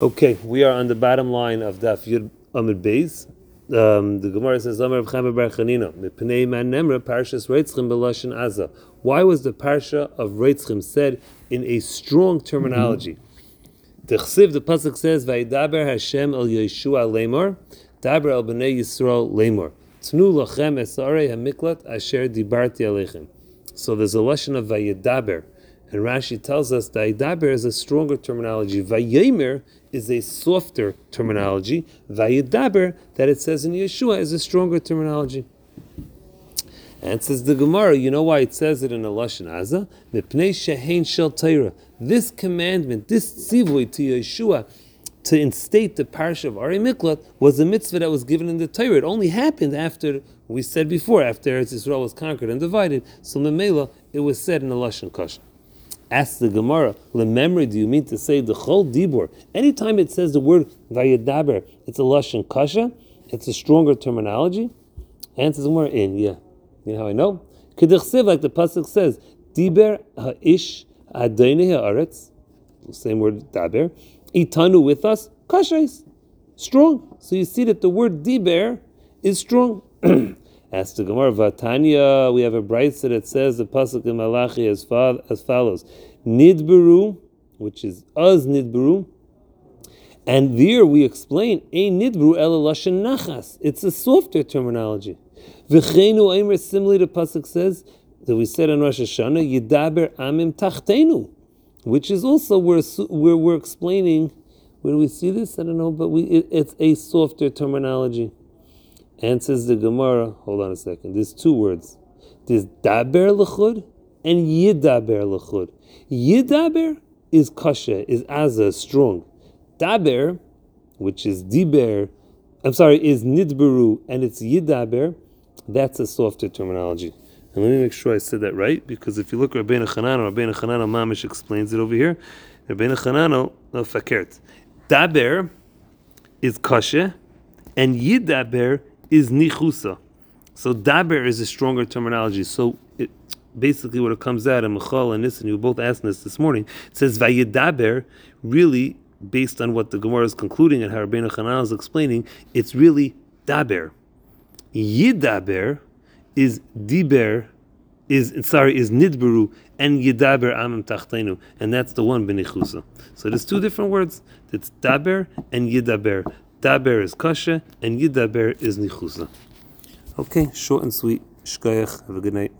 Okay, we are on the bottom line of Daf Yud Amud Beis. The Gemara says, "Amar B'chaim Barchanina Mipnei Manemra Parshas Ratzchim Beloshon Azah." Why was the parsha of Ratzchim said in a strong terminology? Kedachsev, the pasuk says, "Vayedaber Hashem el Yeshua lemor, daber el bnei Yisrael lemor, tnu lachem es Ari Miklat asher dibarti aleichem." So there's a lashon of Vayedaber. And Rashi tells us that Yidaber is a stronger terminology. Vayomer is a softer terminology. Vayedaber, that it says in Yeshua, is a stronger terminology. And says the Gemara, you know why it says it in a Loshon Azah? Mipnei shehain shel Torah. This commandment, this tzivui to Yeshua, to instate the parsha of Ari Miklat, was a mitzvah that was given in the Torah. It only happened after, we said before, after Israel was conquered and divided. So Memela, it was said in a lashon kasha. Ask the Gemara, lememory, do you mean to say the Chol Dibor? Anytime it says the word Vayedaber, it's a lashon kasha, it's a stronger terminology. Answers more in, yeah. You know how I know? Kedachsev, like the Pasuk says, Diber ha'ish adaynei ha'aretz, same word, daber, itanu with us, kashais, strong. So you see that the word Diber is strong. As to Gemara, Vatania, we have a braisa that says the pasuk in Malachi as follows: nidbru, which is az nidbru, and there we explain a nidbru el lashon nachas. It's a softer terminology. V'cheinu Aimer, similarly, the pasuk says that we said in Rosh Hashanah Yidaber Amim Tachtainu, which is also we're explaining. Where do we see this? I don't know, but it's a softer terminology. And says the Gemara, hold on a second, there's two words. There's daber l'chud and yidaber l'chud. Yidaber is kasha, is azah, strong. Daber, which is diber, is nidburu, and it's yidaber, that's a softer terminology. And let me make sure I said that right, because if you look at Rabbeinu Hanano Mamish explains it over here. Rabbeinu Hanano, fakert. Daber is kasha, and yidaber is nichusa. So daber is a stronger terminology. So it, basically what it comes out, and Michal and Nisan, you were both asking us this morning, it says vayedaber, really, based on what the Gemara is concluding and how Rabbeinu Hanano is explaining, it's really daber. Yidaber is nidburu, and yidaber amim tachtainu, and that's the one benichusa. So there's two different words. It's daber and yidaber. Daber is kasha, and yidaber is nichusa. Okay, short and sweet. Shkayach, have a good night.